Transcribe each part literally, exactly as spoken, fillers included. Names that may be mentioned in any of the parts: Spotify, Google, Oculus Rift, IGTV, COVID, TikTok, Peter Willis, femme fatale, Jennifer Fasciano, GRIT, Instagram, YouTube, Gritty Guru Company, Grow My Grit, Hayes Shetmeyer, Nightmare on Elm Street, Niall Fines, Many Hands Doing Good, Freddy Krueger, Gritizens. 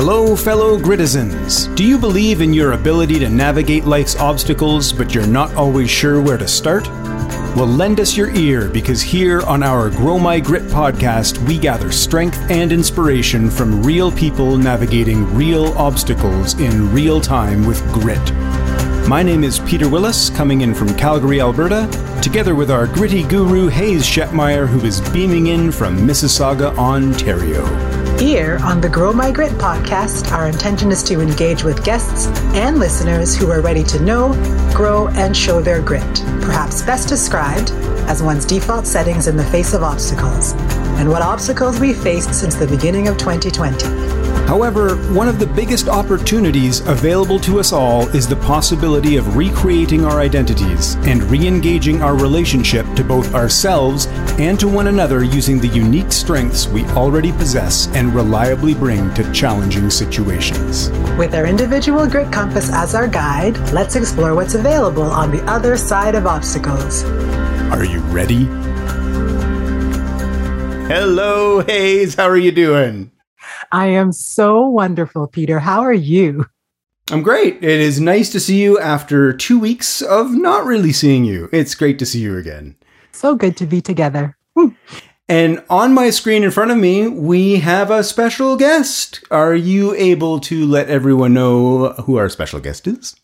Hello, fellow Gritizens. Do you believe in your ability to navigate life's obstacles, but you're not always sure where to start? Well, lend us your ear, because here on our Grow My Grit podcast, we gather strength and inspiration from real people navigating real obstacles in real time with grit. My name is Peter Willis, coming in from Calgary, Alberta, together with our gritty guru, Hayes Shetmeyer, who is beaming in from Mississauga, Ontario. Here on the Grow My Grit podcast, our intention is to engage with guests and listeners who are ready to know, grow, and show their grit, perhaps best described as one's default settings in the face of obstacles, and what obstacles we faced since the beginning of twenty twenty. However, one of the biggest opportunities available to us all is the possibility of recreating our identities and re-engaging our relationship to both ourselves and to one another using the unique strengths we already possess and reliably bring to challenging situations. With our individual grit compass as our guide, let's explore what's available on the other side of obstacles. Are you ready? Hello, Hayes. How are you doing? I am so wonderful, Peter. How are you? I'm great. It is nice to see you after two weeks of not really seeing you. It's great to see you again. So good to be together. And on my screen in front of me, we have a special guest. Are you able to let everyone know who our special guest is?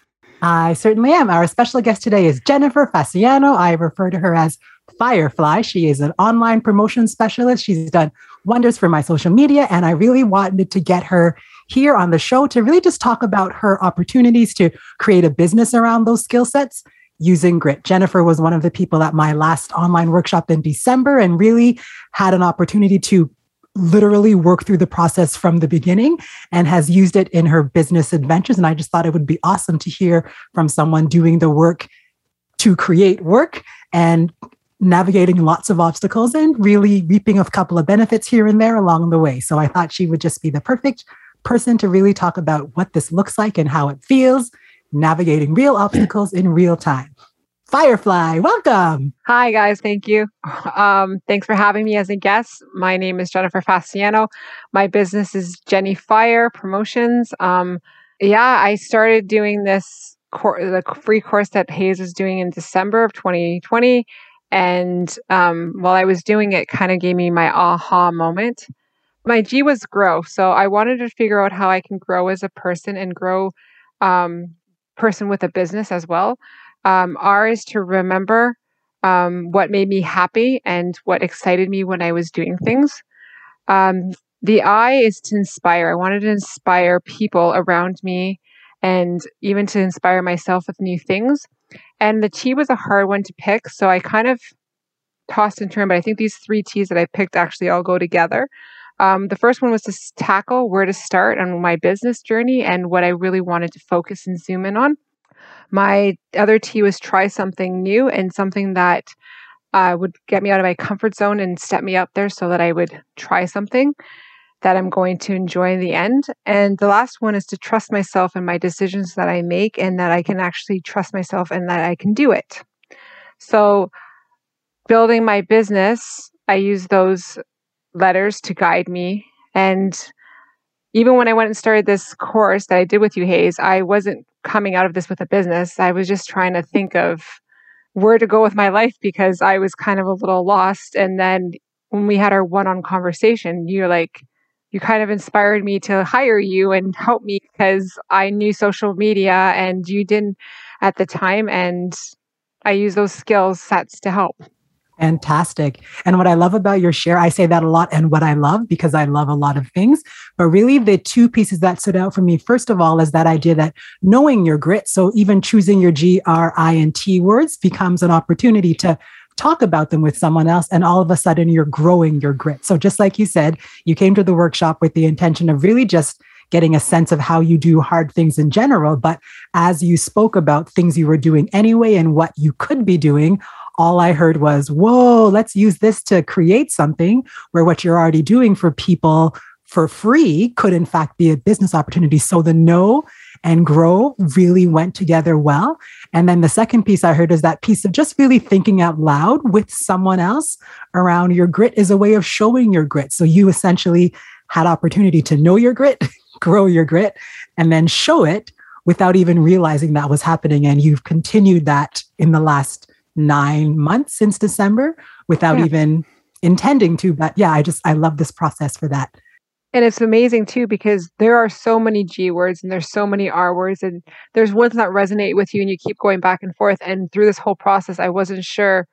I certainly am. Our special guest today is Jennifer Fasciano. I refer to her as Firefly. She is an online promotion specialist. She's done wonders for my social media, and I really wanted to get her here on the show to really just talk about her opportunities to create a business around those skill sets using grit. Jennifer was one of the people at my last online workshop in December and really had an opportunity to literally work through the process from the beginning and has used it in her business adventures. And I just thought it would be awesome to hear from someone doing the work to create work and navigating lots of obstacles and really reaping a couple of benefits here and there along the way. So I thought she would just be the perfect person to really talk about what this looks like and how it feels, navigating real obstacles in real time. Firefly, welcome. Hi, guys. Thank you. Um, thanks for having me as a guest. My name is Jennifer Fasciano. My business is Jennifer Promotions. Um, yeah, I started doing this cor- the free course that Hayes was doing in December of twenty twenty. And um, while I was doing it, kind of gave me my aha moment. My G was grow. So I wanted to figure out how I can grow as a person and grow um, person with a business as well. Um, R is to remember um, what made me happy and what excited me when I was doing things. Um, the I is to inspire. I wanted to inspire people around me and even to inspire myself with new things. And the T was a hard one to pick, so I kind of tossed and turned, but I think these three T's that I picked actually all go together. Um, the first one was to tackle where to start on my business journey and what I really wanted to focus and zoom in on. My other T was try something new and something that uh, would get me out of my comfort zone and step me up there so that I would try something that I'm going to enjoy in the end. And the last one is to trust myself and my decisions that I make and that I can actually trust myself and that I can do it. So building my business, I use those letters to guide me. And even when I went and started this course that I did with you, Hayes, I wasn't coming out of this with a business. I was just trying to think of where to go with my life because I was kind of a little lost. And then when we had our one-on conversation, you're like, you kind of inspired me to hire you and help me because I knew social media and you didn't at the time. And I use those skill sets to help. Fantastic. And what I love about your share, I say that a lot and what I love because I love a lot of things, but really the two pieces that stood out for me, first of all, is that idea that knowing your grit. So even choosing your G, R, I, and T words becomes an opportunity to talk about them with someone else, and all of a sudden you're growing your grit. So just like you said, you came to the workshop with the intention of really just getting a sense of how you do hard things in general. But as you spoke about things you were doing anyway and what you could be doing, all I heard was, whoa, let's use this to create something where what you're already doing for people for free could in fact be a business opportunity. So the know and grow really went together well. And then the second piece I heard is that piece of just really thinking out loud with someone else around your grit is a way of showing your grit. So you essentially had opportunity to know your grit, grow your grit and then show it without even realizing that was happening. And you've continued that in the last nine months since December without yeah. even intending to. But yeah, I just, I love this process for that. And it's amazing too, because there are so many G words and there's so many R words and there's ones that resonate with you and you keep going back and forth. And through this whole process, I wasn't sure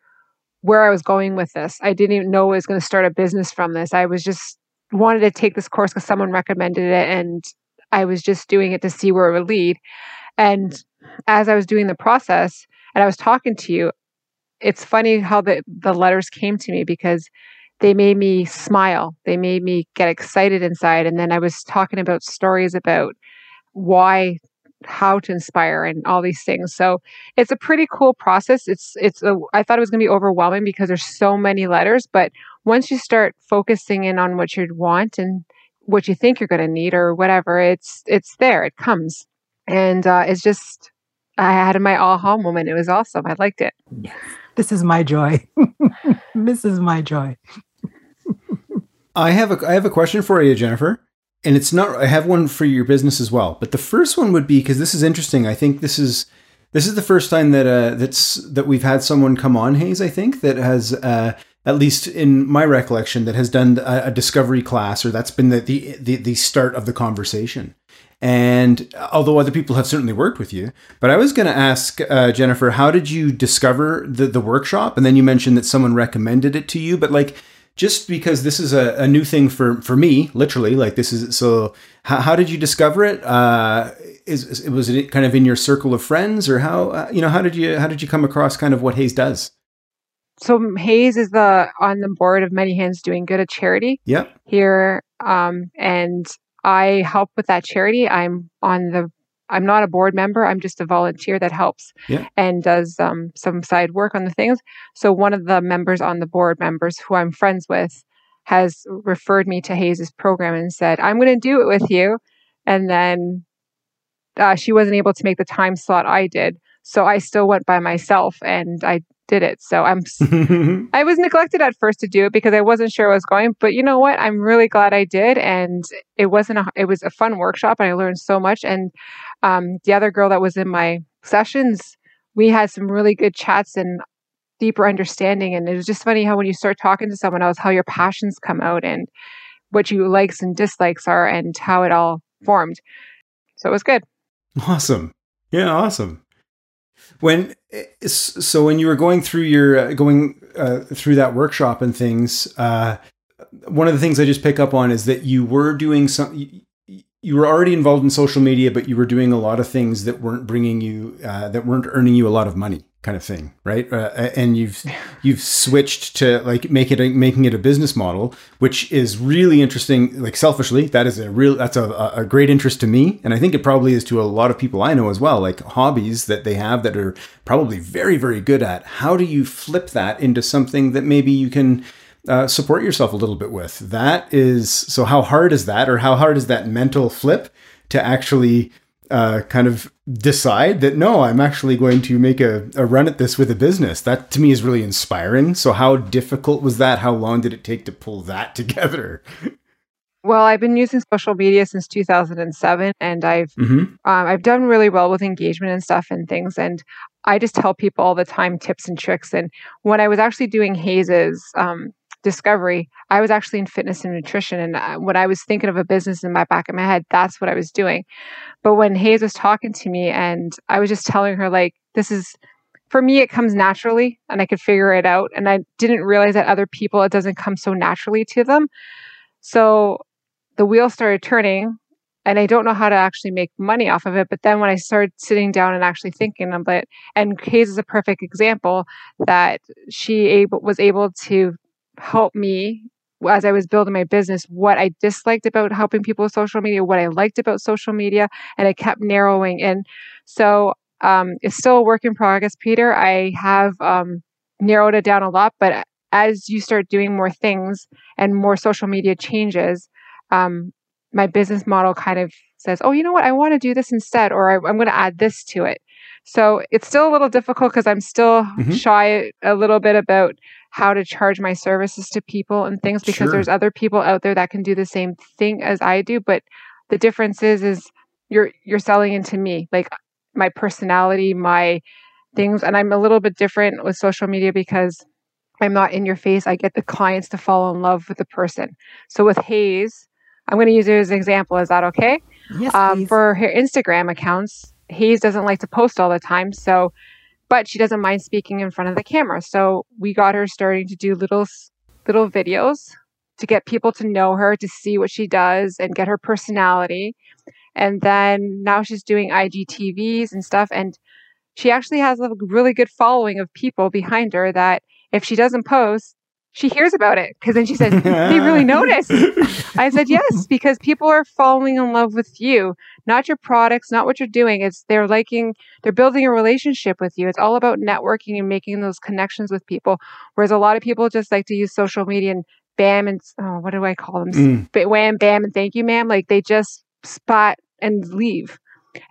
where I was going with this. I didn't even know I was going to start a business from this. I was just wanted to take this course because someone recommended it and I was just doing it to see where it would lead. And as I was doing the process and I was talking to you, it's funny how the, the letters came to me because they made me smile. They made me get excited inside. And then I was talking about stories about why, how to inspire and all these things. So it's a pretty cool process. It's, it's, a, I thought it was going to be overwhelming because there's so many letters, but once you start focusing in on what you'd want and what you think you're going to need or whatever, it's, it's there, it comes. And uh, it's just, I had my aha moment. It was awesome. I liked it. Yes. This is my joy. This is my joy. I have a I have a question for you, Jennifer. And it's not I have one for your business as well. But the first one would be, because this is interesting. I think this is this is the first time that uh that's that we've had someone come on, Hayes, I think, that has uh at least in my recollection, that has done a, a discovery class, or that's been the, the the the start of the conversation. And although other people have certainly worked with you, but I was going to ask, uh, Jennifer, how did you discover the, the workshop? And then you mentioned that someone recommended it to you, but like, just because this is a, a new thing for, for me, literally, like this is, so how, how did you discover it? Uh, is, is, was it kind of in your circle of friends, or how, uh, you know, how did you, how did you come across kind of what Hayes does? So Hayes is the, on the board of Many Hands Doing Good, a charity yep. here. Um, and I help with that charity. I'm on the, I'm not a board member. I'm just a volunteer that helps yeah. and does um, some side work on the things. So one of the members on the board members who I'm friends with has referred me to Hayes's program and said, I'm going to do it with you. And then uh, she wasn't able to make the time slot I did. So I still went by myself and I did it. So I'm, I was neglected at first to do it because I wasn't sure I was going, but you know what? I'm really glad I did. And it wasn't a, it was a fun workshop and I learned so much. And, um, the other girl that was in my sessions, we had some really good chats and deeper understanding. And it was just funny how, when you start talking to someone else, how your passions come out and what you likes and dislikes are and how it all formed. So it was good. Awesome. Yeah. Awesome. When so when you were going through your uh, going uh, through that workshop and things, uh, one of the things I just pick up on is that you were doing some. You were already involved in social media, but you were doing a lot of things that weren't bringing you uh, that weren't earning you a lot of money, kind of thing, right? Uh, and you've you've switched to like make it a, making it a business model, which is really interesting. Like selfishly, that is a real that's a, a great interest to me, and I think it probably is to a lot of people I know as well. Like hobbies that they have that are probably very very good at. How do you flip that into something that maybe you can? Uh, support yourself a little bit with? That is, so how hard is that, or how hard is that mental flip to actually uh, kind of decide that, no, I'm actually going to make a, a run at this with a business? That to me is really inspiring. So how difficult was that? How long did it take to pull that together? Well, I've been using social media since two thousand seven, and I've mm-hmm. um, I've done really well with engagement and stuff and things. And I just tell people all the time tips and tricks. And when I was actually doing Hayes's um, discovery, I was actually in fitness and nutrition. And uh, when I was thinking of a business in my back of my head, that's what I was doing. But when Hayes was talking to me, and I was just telling her, like, this is, for me, it comes naturally and I could figure it out. And I didn't realize that other people, it doesn't come so naturally to them. So the wheel started turning and I don't know how to actually make money off of it. But then when I started sitting down and actually thinking about it, and Hayes is a perfect example that she able, was able to help me as I was building my business, what I disliked about helping people with social media, what I liked about social media, and I kept narrowing in. So um, it's still a work in progress, Peter. I have um, narrowed it down a lot, but as you start doing more things and more social media changes, um, my business model kind of says, oh, you know what? I want to do this instead, or I, I'm going to add this to it. So it's still a little difficult because I'm still mm-hmm. shy a little bit about how to charge my services to people and things, because sure. there's other people out there that can do the same thing as I do, but the difference is, is you're, you're selling into me, like my personality, my things. And I'm a little bit different with social media because I'm not in your face. I get the clients to fall in love with the person. So with Hayes, I'm going to use it as an example. Is that okay? Yes, um, for her Instagram accounts, Hayes doesn't like to post all the time. So, but she doesn't mind speaking in front of the camera. So we got her starting to do little, little videos to get people to know her, to see what she does and get her personality. And then now she's doing I G T Vs and stuff. And she actually has a really good following of people behind her that if she doesn't post, she hears about it. Because then she says, they really noticed. I said, yes, because people are falling in love with you, not your products, not what you're doing. It's they're liking, they're building a relationship with you. It's all about networking and making those connections with people. Whereas a lot of people just like to use social media and bam and, oh, what do I call them? Mm. But wham, bam, and thank you, ma'am. Like they just spot and leave.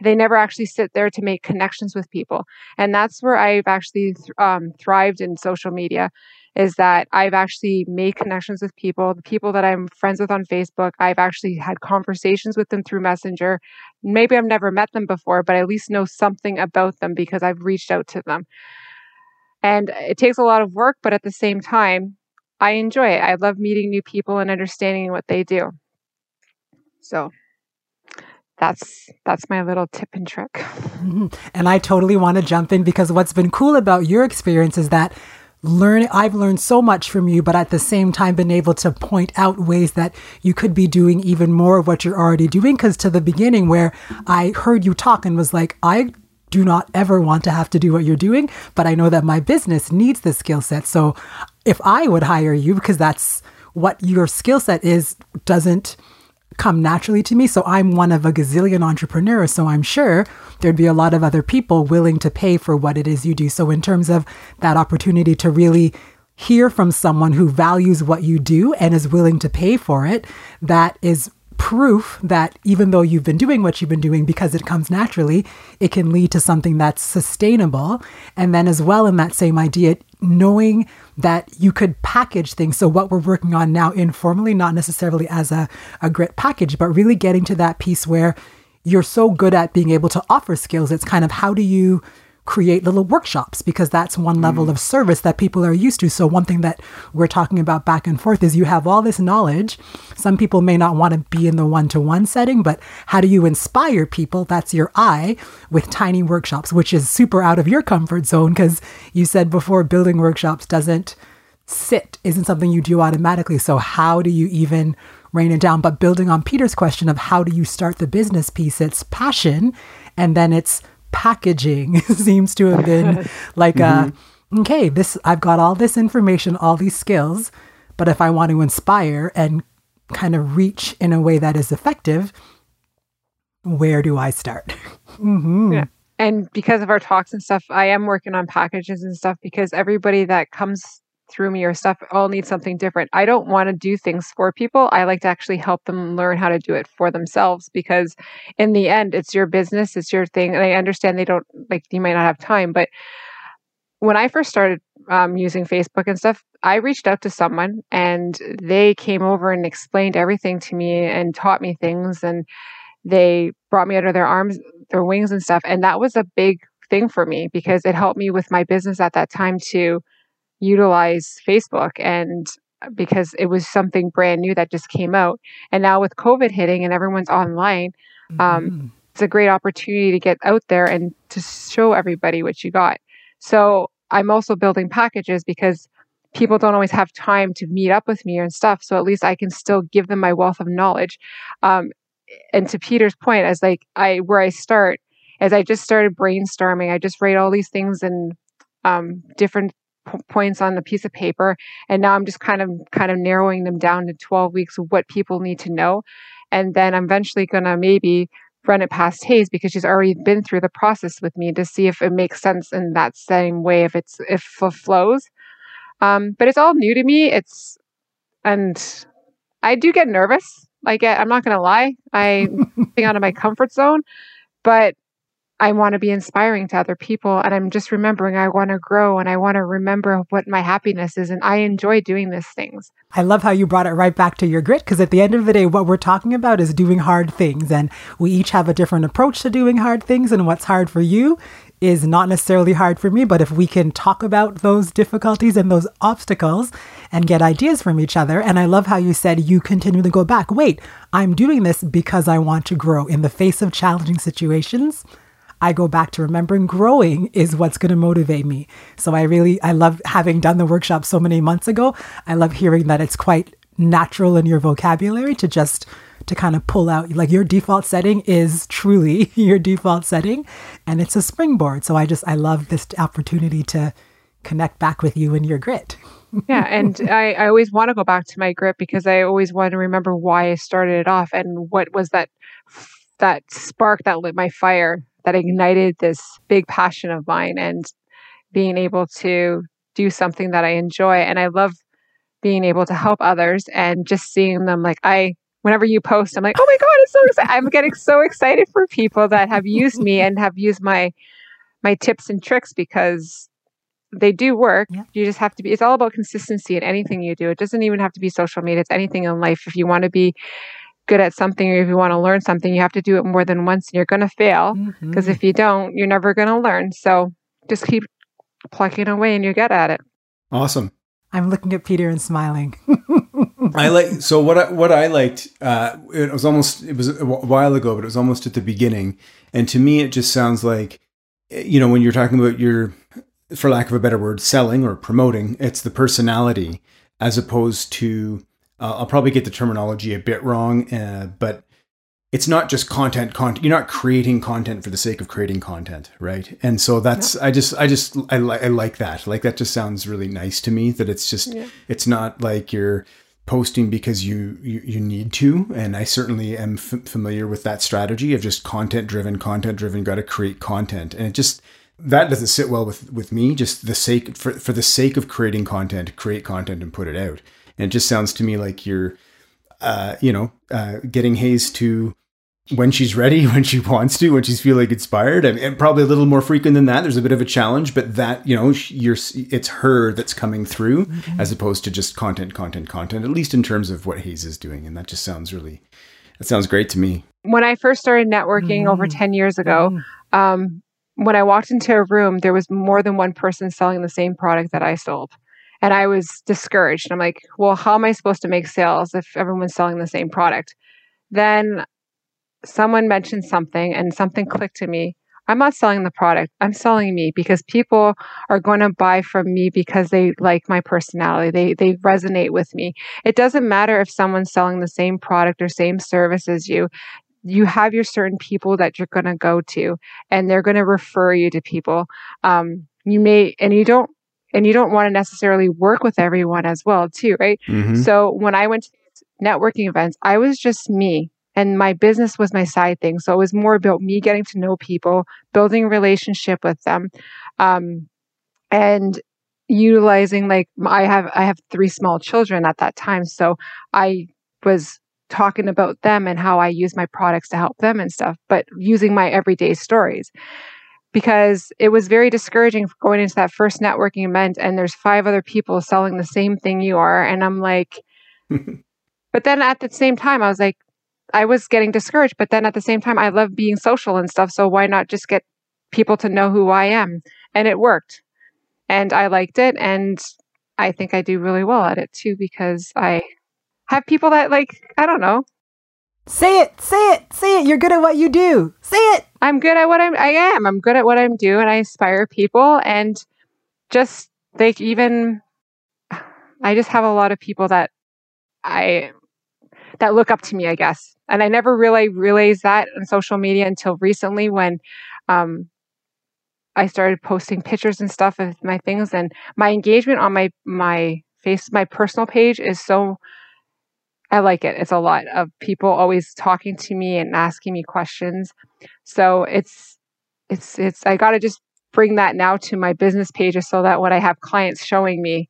They never actually sit there to make connections with people. And that's where I've actually th- um, thrived in social media, is that I've actually made connections with people. The people that I'm friends with on Facebook, I've actually had conversations with them through Messenger. Maybe I've never met them before, but I at least know something about them because I've reached out to them. And it takes a lot of work, but at the same time, I enjoy it. I love meeting new people and understanding what they do. So... That's that's my little tip and trick. Mm-hmm. And I totally want to jump in because what's been cool about your experience is that learn I've learned so much from you, but at the same time been able to point out ways that you could be doing even more of what you're already doing. Because to the beginning where I heard you talk and was like, I do not ever want to have to do what you're doing, but I know that my business needs this skill set. So if I would hire you, because that's what your skill set is, doesn't come naturally to me. So I'm one of a gazillion entrepreneurs. So I'm sure there'd be a lot of other people willing to pay for what it is you do. So in terms of that opportunity to really hear from someone who values what you do and is willing to pay for it, that is proof that even though you've been doing what you've been doing, because it comes naturally, it can lead to something that's sustainable. And then as well in that same idea, knowing that you could package things. So what we're working on now informally, not necessarily as a, a grit package, but really getting to that piece where you're so good at being able to offer skills. It's kind of how do you create little workshops, because that's one level mm. of service that people are used to. So one thing that we're talking about back and forth is you have all this knowledge. Some people may not want to be in the one-to-one setting, but how do you inspire people? That's your I with tiny workshops, which is super out of your comfort zone, because you said before building workshops doesn't sit, isn't something you do automatically. So how do you even rein it down? But building on Peter's question of how do you start the business piece, it's passion, and then it's packaging seems to have been like, mm-hmm. uh, okay, this I've got all this information, all these skills, but if I want to inspire and kind of reach in a way that is effective, where do I start? Mm-hmm. Yeah. And because of our talks and stuff, I am working on packages and stuff because everybody that comes through me or stuff all needs something different. I don't want to do things for people. I like to actually help them learn how to do it for themselves, because in the end, it's your business, it's your thing. And I understand they don't, like, you might not have time, but when I first started um, using Facebook and stuff, I reached out to someone and they came over and explained everything to me and taught me things. And they brought me under their arms, their wings and stuff. And that was a big thing for me because it helped me with my business at that time to utilize Facebook, and because it was something brand new that just came out. And now with COVID hitting and everyone's online, mm-hmm. um, it's a great opportunity to get out there and to show everybody what you got. So I'm also building packages because people don't always have time to meet up with me and stuff. So at least I can still give them my wealth of knowledge. Um, and to Peter's point, as like I, where I start, as I just started brainstorming, I just write all these things in um, different points on the piece of paper. And now I'm just kind of kind of narrowing them down to twelve weeks of what people need to know. And then I'm eventually going to maybe run it past Hayes because she's already been through the process with me to see if it makes sense in that same way, if it's if it flows. Um, but it's all new to me. It's and I do get nervous. I get I'm not going to lie. I'm getting out of my comfort zone, but I want to be inspiring to other people, and I'm just remembering I want to grow and I want to remember what my happiness is, and I enjoy doing these things. I love how you brought it right back to your grit, because at the end of the day, what we're talking about is doing hard things, and we each have a different approach to doing hard things, and what's hard for you is not necessarily hard for me, but if we can talk about those difficulties and those obstacles and get ideas from each other. And I love how you said you continually go back. Wait, I'm doing this because I want to grow. In the face of challenging situations, I go back to remembering growing is what's going to motivate me. So I really, I love having done the workshop so many months ago. I love hearing that it's quite natural in your vocabulary to just to kind of pull out, like your default setting is truly your default setting, and it's a springboard. So I just, I love this opportunity to connect back with you and your grit. Yeah. And I, I always want to go back to my grit, because I always want to remember why I started it off and what was that, that spark that lit my fire that ignited this big passion of mine, and being able to do something that I enjoy. And I love being able to help others and just seeing them, like I, whenever you post, I'm like, oh my God, it's so exciting. I'm getting so excited for people that have used me and have used my, my tips and tricks, because they do work. Yeah. You just have to be, it's all about consistency in anything you do. It doesn't even have to be social media. It's anything in life. If you want to be good at something, or if you want to learn something, you have to do it more than once, and you're going to fail, because mm-hmm. if you don't, you're never going to learn. So just keep plucking away and you get at it. Awesome. I'm looking at Peter and smiling. I like, so what I, what I liked, uh, it was almost, it was a while ago, but it was almost at the beginning. And to me, it just sounds like, you know, when you're talking about your, for lack of a better word, selling or promoting, it's the personality as opposed to, uh, I'll probably get the terminology a bit wrong, uh, but it's not just content, content. You're not creating content for the sake of creating content, right? And so that's, yeah. I just, I just, I, li- I like that. Like, that just sounds really nice to me, that it's just, yeah. it's not like you're posting because you, you, you need to. And I certainly am f- familiar with that strategy of just content driven, content driven, got to create content. And it just, that doesn't sit well with, with me, just the sake, for, for the sake of creating content, create content and put it out. And it just sounds to me like you're, uh, you know, uh, getting Hayes to, when she's ready, when she wants to, when she's feeling inspired, I mean, and probably a little more frequent than that. There's a bit of a challenge, but that, you know, you're, it's her that's coming through mm-hmm. as opposed to just content, content, content, at least in terms of what Hayes is doing. And that just sounds really, that sounds great to me. When I first started networking mm-hmm. over ten years ago, mm-hmm. um, when I walked into a room, there was more than one person selling the same product that I sold. And I was discouraged. I'm like, well, how am I supposed to make sales if everyone's selling the same product? Then someone mentioned something and something clicked to me. I'm not selling the product. I'm selling me, because people are going to buy from me because they like my personality. They they resonate with me. It doesn't matter if someone's selling the same product or same service as you. You have your certain people that you're going to go to, and they're going to refer you to people. Um, you may, and you don't, and you don't want to necessarily work with everyone as well too, right? Mm-hmm. So when I went to networking events, I was just me. And my business was my side thing. So it was more about me getting to know people, building a relationship with them, um, and utilizing, like, I have I have three small children at that time. So I was talking about them and how I use my products to help them and stuff, but using my everyday stories. Because it was very discouraging going into that first networking event, and there's five other people selling the same thing you are. And I'm like, but then at the same time, I was like, I was getting discouraged, but then at the same time, I love being social and stuff. So why not just get people to know who I am? And it worked. And I liked it. And I think I do really well at it too, because I have people that, like, I don't know. Say it, say it, say it. You're good at what you do. Say it. I'm good at what I'm, I am. I'm good at what I'm doing. I inspire people, and just like, even, I just have a lot of people that I, that look up to me, I guess. And I never really realized that on social media until recently, when um, I started posting pictures and stuff of my things. And my engagement on my my face, my personal page is so, I like it. It's a lot of people always talking to me and asking me questions. So it's, it's, it's, I got to just bring that now to my business pages, so that when I have clients showing me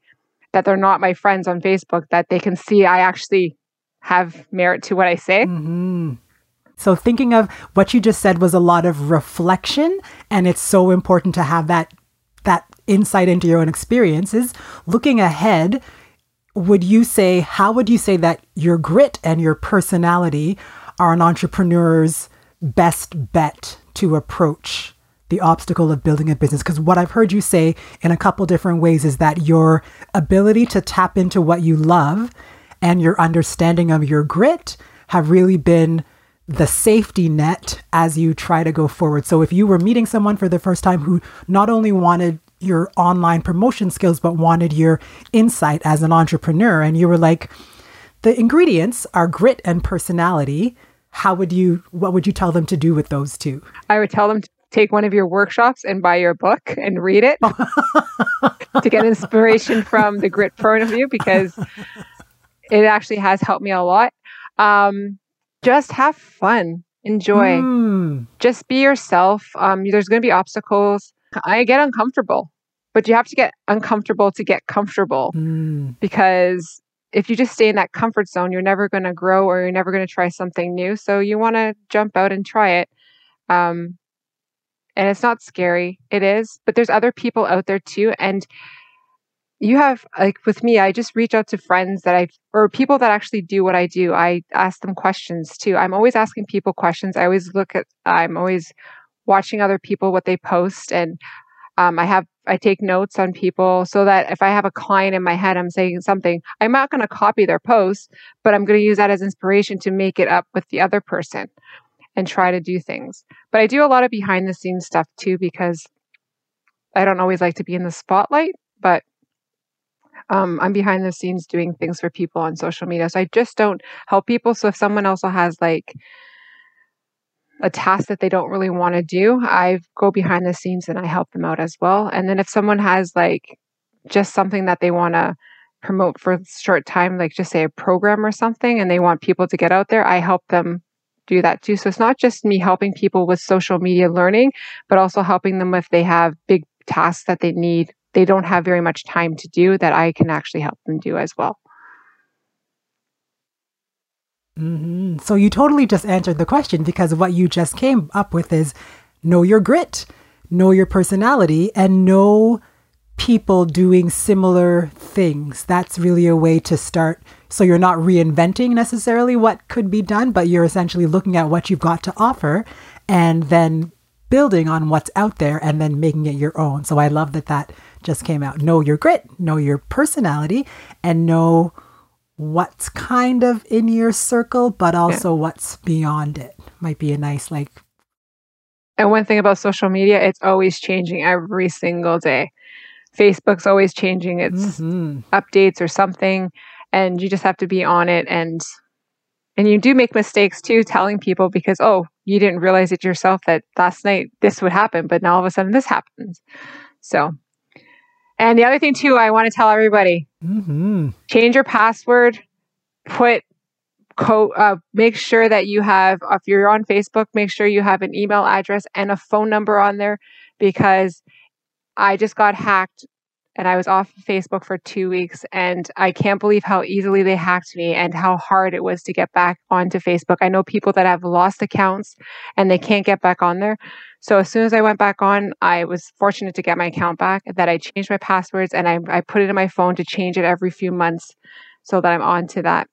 that they're not my friends on Facebook, that they can see I actually have merit to what I say. Mm-hmm. So thinking of what you just said was a lot of reflection, and it's so important to have that that insight into your own experiences. Looking ahead, would you say, how would you say that your grit and your personality are an entrepreneur's best bet to approach the obstacle of building a business? Because what I've heard you say in a couple different ways is that your ability to tap into what you love and your understanding of your grit have really been the safety net as you try to go forward. So if you were meeting someone for the first time who not only wanted your online promotion skills, but wanted your insight as an entrepreneur, and you were like, the ingredients are grit and personality, how would you, what would you tell them to do with those two? I would tell them to take one of your workshops and buy your book and read it to get inspiration from the grit point of view, because it actually has helped me a lot. Um, just have fun, enjoy, mm. just be yourself. Um, there's going to be obstacles. I get uncomfortable, but you have to get uncomfortable to get comfortable, mm. because if you just stay in that comfort zone, you're never going to grow or you're never going to try something new. So you want to jump out and try it. Um, and it's not scary. It is, but there's other people out there too. And you have, like with me, I just reach out to friends that I, or people that actually do what I do. I ask them questions too. I'm always asking people questions. I always look at, I'm always watching other people, what they post. And um, I have, I take notes on people so that if I have a client in my head, I'm saying something, I'm not going to copy their post, but I'm going to use that as inspiration to make it up with the other person and try to do things. But I do a lot of behind the scenes stuff too, because I don't always like to be in the spotlight, but um, I'm behind the scenes doing things for people on social media. So I just don't help people. So if someone also has like a task that they don't really want to do, I go behind the scenes and I help them out as well. And then if someone has like just something that they want to promote for a short time, like just say a program or something, and they want people to get out there, I help them do that too. So it's not just me helping people with social media learning, but also helping them if they have big tasks that they need, they don't have very much time to do, that I can actually help them do as well. Mm-hmm. So you totally just answered the question, because what you just came up with is know your grit, know your personality, and know people doing similar things. That's really a way to start. So you're not reinventing necessarily what could be done, but you're essentially looking at what you've got to offer and then building on what's out there and then making it your own. So I love that that just came out. Know your grit, know your personality, and know what's kind of in your circle, but also yeah. what's beyond it might be a nice, like. And one thing about social media, it's always changing every single day. Facebook's always changing its mm-hmm. updates or something, and you just have to be on it. And, and you do make mistakes too, telling people because, oh, you didn't realize it yourself that last night this would happen, but now all of a sudden this happens. So. And the other thing too, I want to tell everybody, mm-hmm. change your password, put, co- uh, make sure that you have, if you're on Facebook, make sure you have an email address and a phone number on there, because I just got hacked and I was off of Facebook for two weeks and I can't believe how easily they hacked me and how hard it was to get back onto Facebook. I know people that have lost accounts and they can't get back on there. So as soon as I went back on, I was fortunate to get my account back, that I changed my passwords and I, I put it in my phone to change it every few months so that I'm on to that.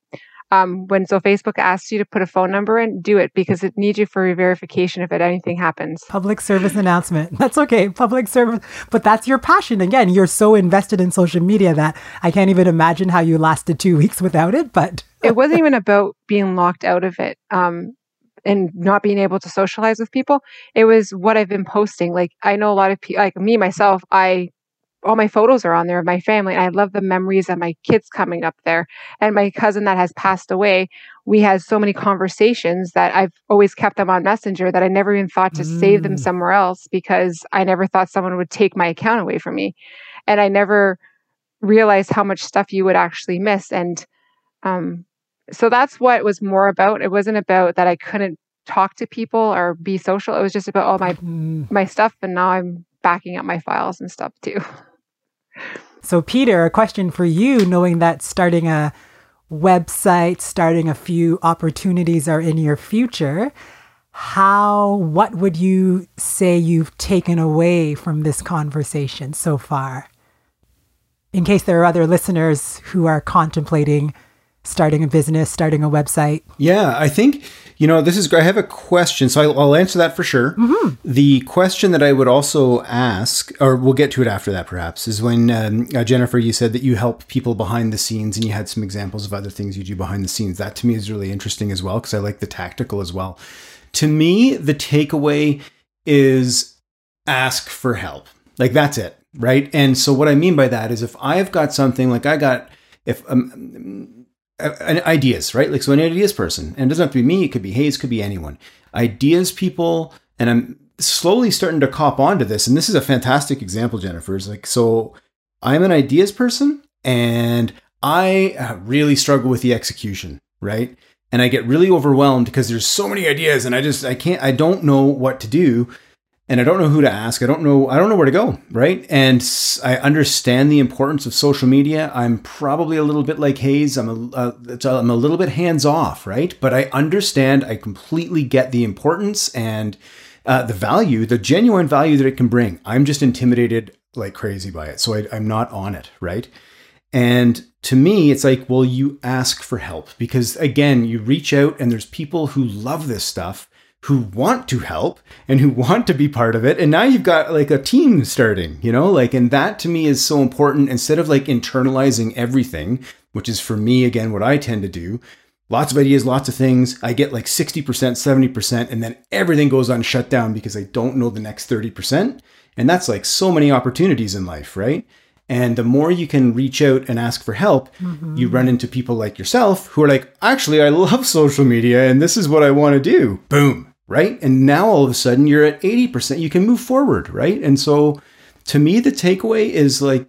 Um, when so Facebook asks you to put a phone number in, do it, because it needs you for verification if it, anything happens. Public service announcement. That's okay. Public service. But that's your passion. Again, you're so invested in social media that I can't even imagine how you lasted two weeks without it. But it wasn't even about being locked out of it. Um, and not being able to socialize with people. It was what I've been posting. Like I know a lot of people, like me, myself, I, all my photos are on there of my family. And I love the memories of my kids coming up there. And my cousin that has passed away, we had so many conversations that I've always kept them on Messenger that I never even thought to mm. save them somewhere else, because I never thought someone would take my account away from me. And I never realized how much stuff you would actually miss. And, um, So that's what it was more about. It wasn't about that I couldn't talk to people or be social. It was just about all my mm. my stuff. And now I'm backing up my files and stuff too. So Peter, a question for you, knowing that starting a website, starting a few opportunities are in your future, how, what would you say you've taken away from this conversation so far? In case there are other listeners who are contemplating starting a business, starting a website. Yeah, I think, you know, this is, I have a question, so I'll, I'll answer that for sure. Mm-hmm. The question that I would also ask, or we'll get to it after that perhaps, is when, um, uh, Jennifer, you said that you help people behind the scenes and you had some examples of other things you do behind the scenes. That to me is really interesting as well, because I like the tactical as well. To me, the takeaway is ask for help. Like, that's it, right? And so what I mean by that is if I've got something, like I got, if um, ideas, right? Like, so an ideas person, and it doesn't have to be me. It could be Hayes, could be anyone. Ideas people, and I'm slowly starting to cop onto this. And this is a fantastic example, Jennifer. It's like, so I'm an ideas person and I really struggle with the execution, right? And I get really overwhelmed because there's so many ideas and I just, I can't, I don't know what to do. And I don't know who to ask. I don't know. I don't know where to go. Right. And I understand the importance of social media. I'm probably a little bit like Hayes. I'm a, uh, I'm a little bit hands off. Right. But I understand. I completely get the importance and uh, the value, the genuine value that it can bring. I'm just intimidated like crazy by it. So I, I'm not on it. Right. And to me, it's like, well, you ask for help because, again, you reach out and there's people who love this stuff, who want to help and who want to be part of it. And now you've got like a team starting, you know, like, and that to me is so important. Instead of like internalizing everything, which is for me, again, what I tend to do, lots of ideas, lots of things. I get like sixty percent, seventy percent, and then everything goes on shutdown because I don't know the next thirty percent. And that's like so many opportunities in life, right? And the more you can reach out and ask for help, mm-hmm. you run into people like yourself who are like, actually, I love social media and this is what I want to do. Boom. Right. And now all of a sudden you're at eighty percent, you can move forward. Right. And so to me, the takeaway is like,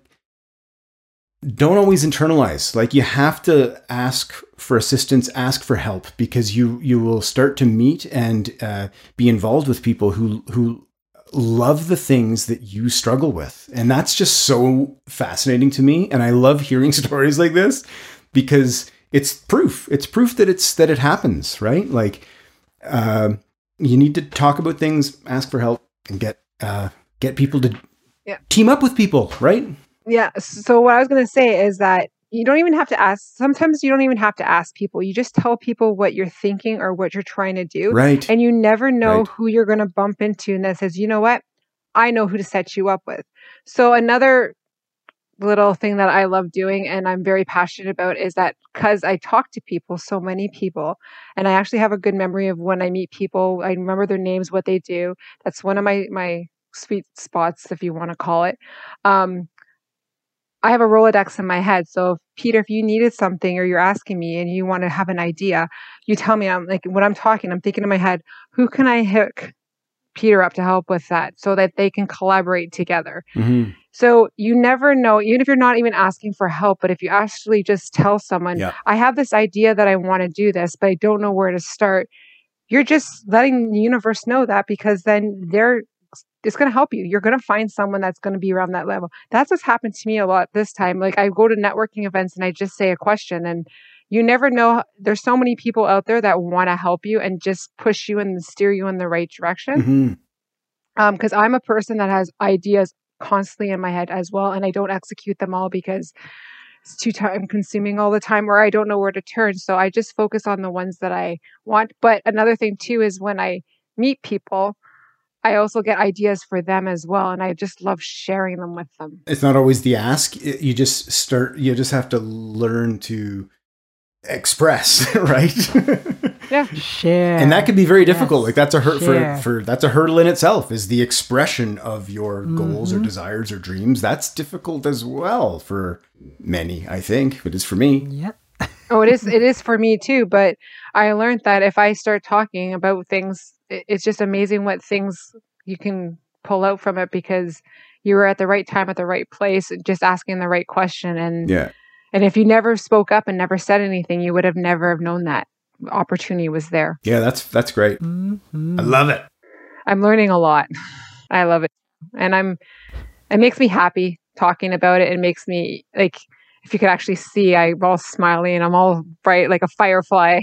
don't always internalize. Like, you have to ask for assistance, ask for help, because you, you will start to meet and uh, be involved with people who, who, love the things that you struggle with. And that's just so fascinating to me. And I love hearing stories like this because it's proof. It's proof that it's, that it happens, right? Like, uh, you need to talk about things, ask for help, and get, uh, get people to yeah. team up with people, right? Yeah. So what I was going to say is that you don't even have to ask. Sometimes you don't even have to ask people. You just tell people what you're thinking or what you're trying to do. Right. And you never know right. who you're going to bump into. And that says, you know what? I know who to set you up with. So another little thing that I love doing and I'm very passionate about is that because I talk to people, so many people, and I actually have a good memory of when I meet people. I remember their names, what they do. That's one of my, my sweet spots, if you want to call it. Um, I have a Rolodex in my head. So, if, Peter, if you needed something or you're asking me and you want to have an idea, you tell me. I'm like, when I'm talking, I'm thinking in my head, who can I hook Peter up to help with that so that they can collaborate together? Mm-hmm. So, you never know, even if you're not even asking for help, but if you actually just tell someone, yeah. I have this idea that I want to do this, but I don't know where to start. You're just letting the universe know that, because then they're it's going to help you. You're going to find someone that's going to be around that level. That's what's happened to me a lot this time. Like, I go to networking events and I just say a question, and you never know. There's so many people out there that want to help you and just push you and steer you in the right direction. Mm-hmm. Um, because I'm a person that has ideas constantly in my head as well. And I don't execute them all because it's too time consuming all the time, or I don't know where to turn. So I just focus on the ones that I want. But another thing too, is when I meet people, I also get ideas for them as well. And I just love sharing them with them. It's not always the ask. You just start, you just have to learn to express, right? Yeah. Share. And that can be very difficult. Yes. Like, that's a hurt for, for, that's a hurdle in itself, is the expression of your mm-hmm. goals or desires or dreams. That's difficult as well for many, I think. It is for me. Yep. Oh, it is. It is for me too. But I learned that if I start talking about things, it's just amazing what things you can pull out from it, because you were at the right time at the right place, just asking the right question. And yeah. and if you never spoke up and never said anything, you would have never have known that opportunity was there. Yeah, that's that's great. Mm-hmm. I love it. I'm learning a lot. I love it. And I'm it makes me happy talking about it. It makes me, like, if you could actually see, I'm all smiley and I'm all bright like a firefly.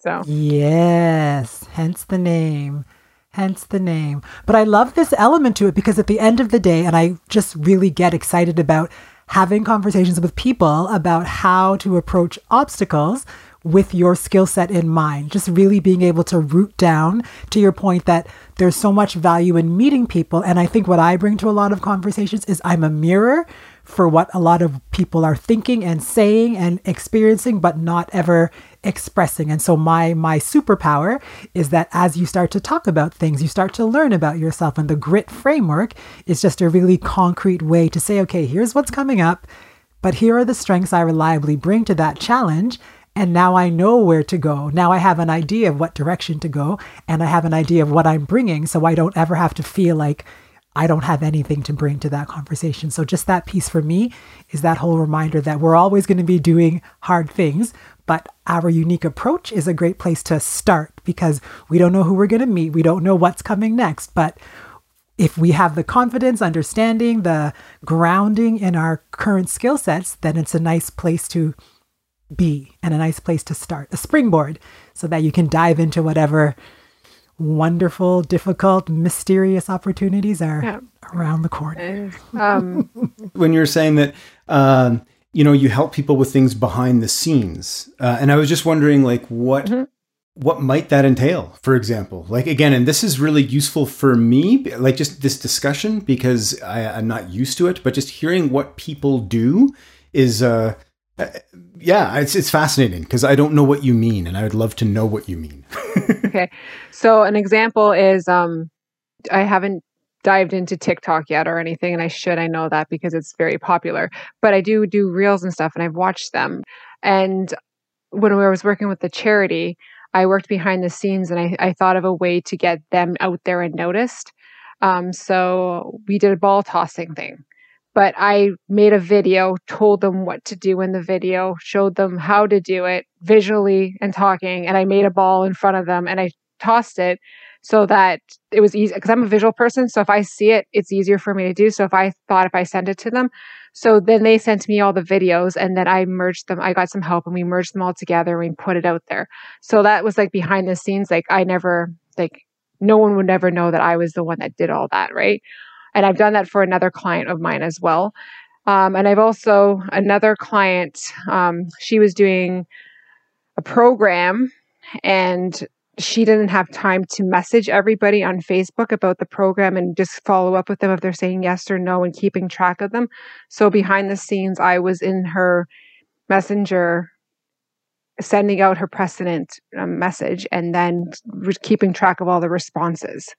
So yes, hence the name. Hence the name. But I love this element to it, because at the end of the day, and I just really get excited about having conversations with people about how to approach obstacles with your skill set in mind, just really being able to root down to your point that there's so much value in meeting people. And I think what I bring to a lot of conversations is I'm a mirror for what a lot of people are thinking and saying and experiencing, but not ever expressing. And so my my superpower is that as you start to talk about things, you start to learn about yourself. And the grit framework is just a really concrete way to say, okay, here's what's coming up, but here are the strengths I reliably bring to that challenge. And now I know where to go. Now I have an idea of what direction to go, and I have an idea of what I'm bringing. So I don't ever have to feel like I don't have anything to bring to that conversation. So just that piece for me is that whole reminder that we're always going to be doing hard things, but our unique approach is a great place to start, because we don't know who we're going to meet. We don't know what's coming next. But if we have the confidence, understanding, the grounding in our current skill sets, then it's a nice place to be and a nice place to start, a springboard, so that you can dive into whatever wonderful, difficult, mysterious opportunities are yeah. around the corner. Um, when you were saying that, um, you know, you help people with things behind the scenes, uh, and I was just wondering, like, what mm-hmm. what might that entail? For example, like again, and this is really useful for me, like just this discussion, because I, I'm not used to it, but just hearing what people do is. Uh, Uh, yeah, it's it's fascinating, because I don't know what you mean, and I would love to know what you mean. Okay. So an example is um, I haven't dived into TikTok yet or anything, and I should. I know that because it's very popular, but I do do reels and stuff, and I've watched them. And when I was working with the charity, I worked behind the scenes, and I, I thought of a way to get them out there and noticed. Um, so we did a ball tossing thing. But I made a video, told them what to do in the video, showed them how to do it visually and talking. And I made a ball in front of them, and I tossed it so that it was easy, because I'm a visual person. So if I see it, it's easier for me to do. So if I thought if I sent it to them, so then they sent me all the videos, and then I merged them. I got some help, and we merged them all together, and we put it out there. So that was like behind the scenes. Like I never, like no one would ever know that I was the one that did all that. Right. And I've done that for another client of mine as well. Um, and I've also, another client, um, she was doing a program, and she didn't have time to message everybody on Facebook about the program and just follow up with them if they're saying yes or no and keeping track of them. So behind the scenes, I was in her messenger sending out her precedent um, message, and then re- keeping track of all the responses.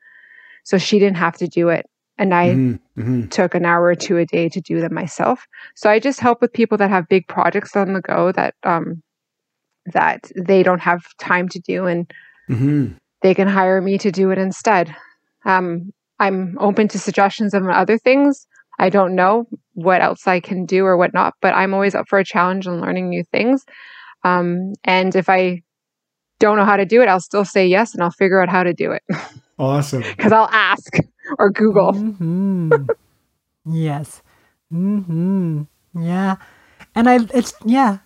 So she didn't have to do it. And I mm-hmm. took an hour or two a day to do them myself. So I just help with people that have big projects on the go that um, that they don't have time to do, and mm-hmm. they can hire me to do it instead. Um, I'm open to suggestions of other things. I don't know what else I can do or whatnot, but I'm always up for a challenge and learning new things. Um, and if I don't know how to do it, I'll still say yes, and I'll figure out how to do it. Awesome. Because I'll ask. Or Google. Mm-hmm. Yes. Mm-hmm. Yeah. And I, it's, yeah.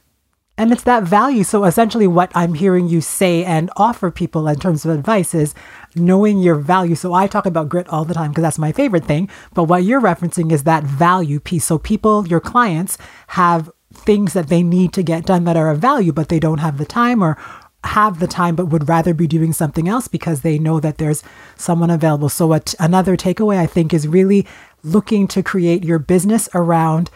And it's that value. So essentially what I'm hearing you say and offer people in terms of advice is knowing your value. So I talk about grit all the time because that's my favorite thing. But what you're referencing is that value piece. So people, your clients, have things that they need to get done that are of value, but they don't have the time or have the time, but would rather be doing something else because they know that there's someone available. So what another takeaway I think is really looking to create your business around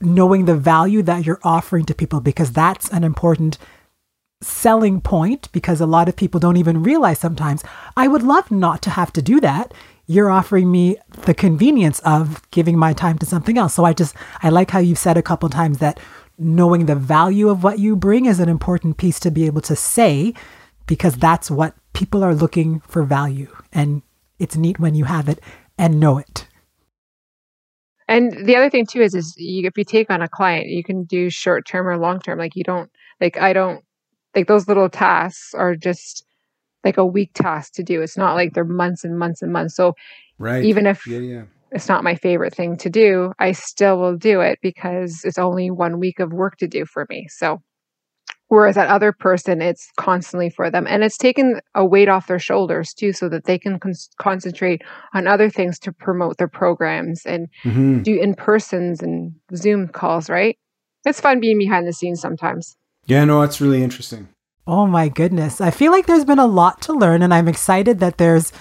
knowing the value that you're offering to people, because that's an important selling point, because a lot of people don't even realize sometimes, I would love not to have to do that. You're offering me the convenience of giving my time to something else. So I just, I like how you've said a couple of times that knowing the value of what you bring is an important piece to be able to say, because that's what people are looking for, value. And it's neat when you have it and know it. And the other thing too is, is you, if you take on a client, you can do short-term or long-term. Like you don't, like I don't, like those little tasks are just like a week task to do. It's not like they're months and months and months. So right. even if yeah, yeah. it's not my favorite thing to do, I still will do it because it's only one week of work to do for me. So Whereas that other person, it's constantly for them. And it's taken a weight off their shoulders too, so that they can con- concentrate on other things to promote their programs and mm-hmm. do in-persons and Zoom calls, right? It's fun being behind the scenes sometimes. Yeah, no, that's really interesting. Oh my goodness. I feel like there's been a lot to learn, and I'm excited that there's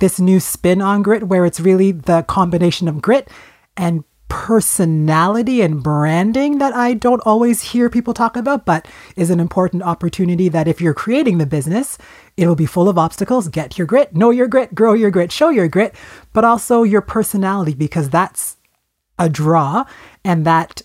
this new spin on grit where it's really the combination of grit and personality and branding that I don't always hear people talk about, but is an important opportunity that if you're creating the business, it'll be full of obstacles. Get your grit, know your grit, grow your grit, show your grit, but also your personality, because that's a draw, and that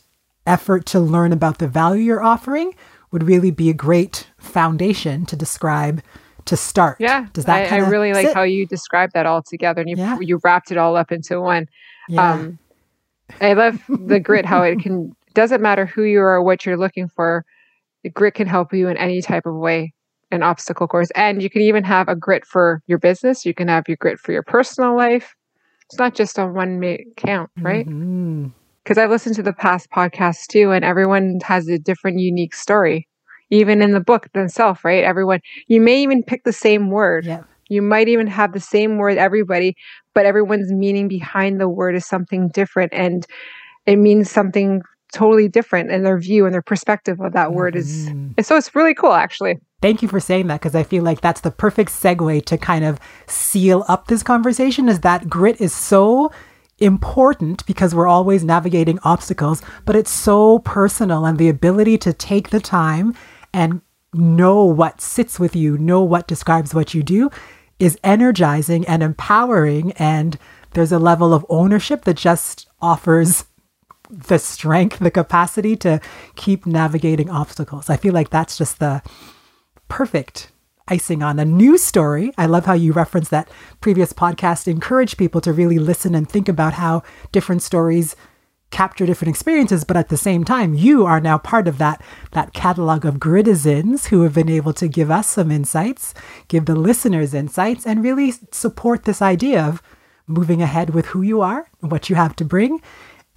effort to learn about the value you're offering would really be a great foundation to describe to start. Yeah. Does that I, I really like how you described that all together, and you yeah. you wrapped it all up into one. Yeah. Um, I love the grit, how it can, doesn't matter who you are or what you're looking for, the grit can help you in any type of way, an obstacle course. And you can even have a grit for your business. You can have your grit for your personal life. It's not just on one count, right? Because mm-hmm. I've listened to the past podcasts too, and everyone has a different unique story, even in the book themselves, right? Everyone, you may even pick the same word. Yeah. You might even have the same word, everybody, but everyone's meaning behind the word is something different, and it means something totally different, and their view and their perspective of that mm-hmm. word is, so it's really cool, actually. Thank you for saying that, because I feel like that's the perfect segue to kind of seal up this conversation, is that grit is so important because we're always navigating obstacles, but it's so personal, and the ability to take the time and know what sits with you, know what describes what you do, is energizing and empowering. And there's a level of ownership that just offers the strength, the capacity to keep navigating obstacles. I feel like that's just the perfect icing on a new story. I love how you referenced that previous podcast, encourage people to really listen and think about how different stories capture different experiences, but at the same time, you are now part of that that catalog of gritizens who have been able to give us some insights, give the listeners insights, and really support this idea of moving ahead with who you are, what you have to bring,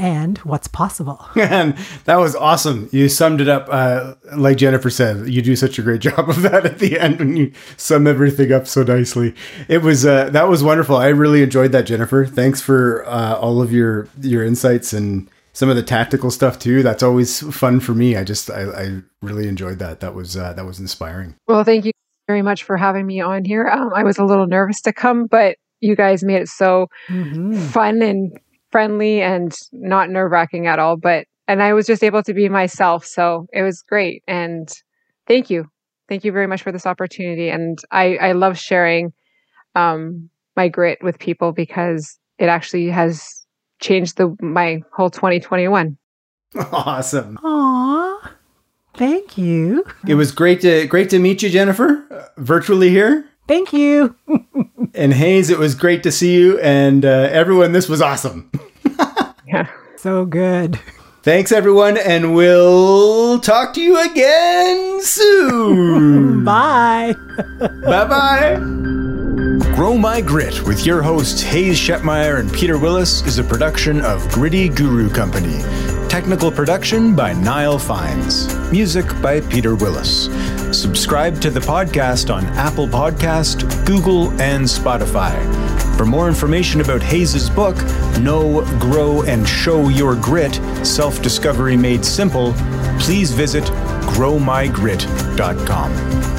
and what's possible. And that was awesome. You summed it up. Uh, like Jennifer said, you do such a great job of that at the end when you sum everything up so nicely. It was, uh, that was wonderful. I really enjoyed that, Jennifer. Thanks for uh, all of your, your insights and some of the tactical stuff too. That's always fun for me. I just, I, I really enjoyed that. That was, uh, that was inspiring. Well, thank you very much for having me on here. Um, I was a little nervous to come, but you guys made it so mm-hmm. fun and friendly and not nerve-wracking at all, but and I was just able to be myself, so it was great. And thank you thank you very much for this opportunity, and I I love sharing um my grit with people, because it actually has changed the my whole twenty twenty-one. Awesome. Aww, thank you. It was great to great to meet you, Jennifer, uh, virtually here. Thank you. And Hayes, it was great to see you. And uh, everyone, this was awesome. Yeah, so good. Thanks, everyone. And we'll talk to you again soon. Bye. Bye-bye. Grow My Grit with your hosts Hayes Shetmeyer and Peter Willis is a production of Gritty Guru Company. Technical production by Niall Fines. Music by Peter Willis. Subscribe to the podcast on Apple Podcast, Google, and Spotify. For more information about Hayes' book, Know, Grow, and Show Your Grit, Self-Discovery Made Simple, please visit grow my grit dot com.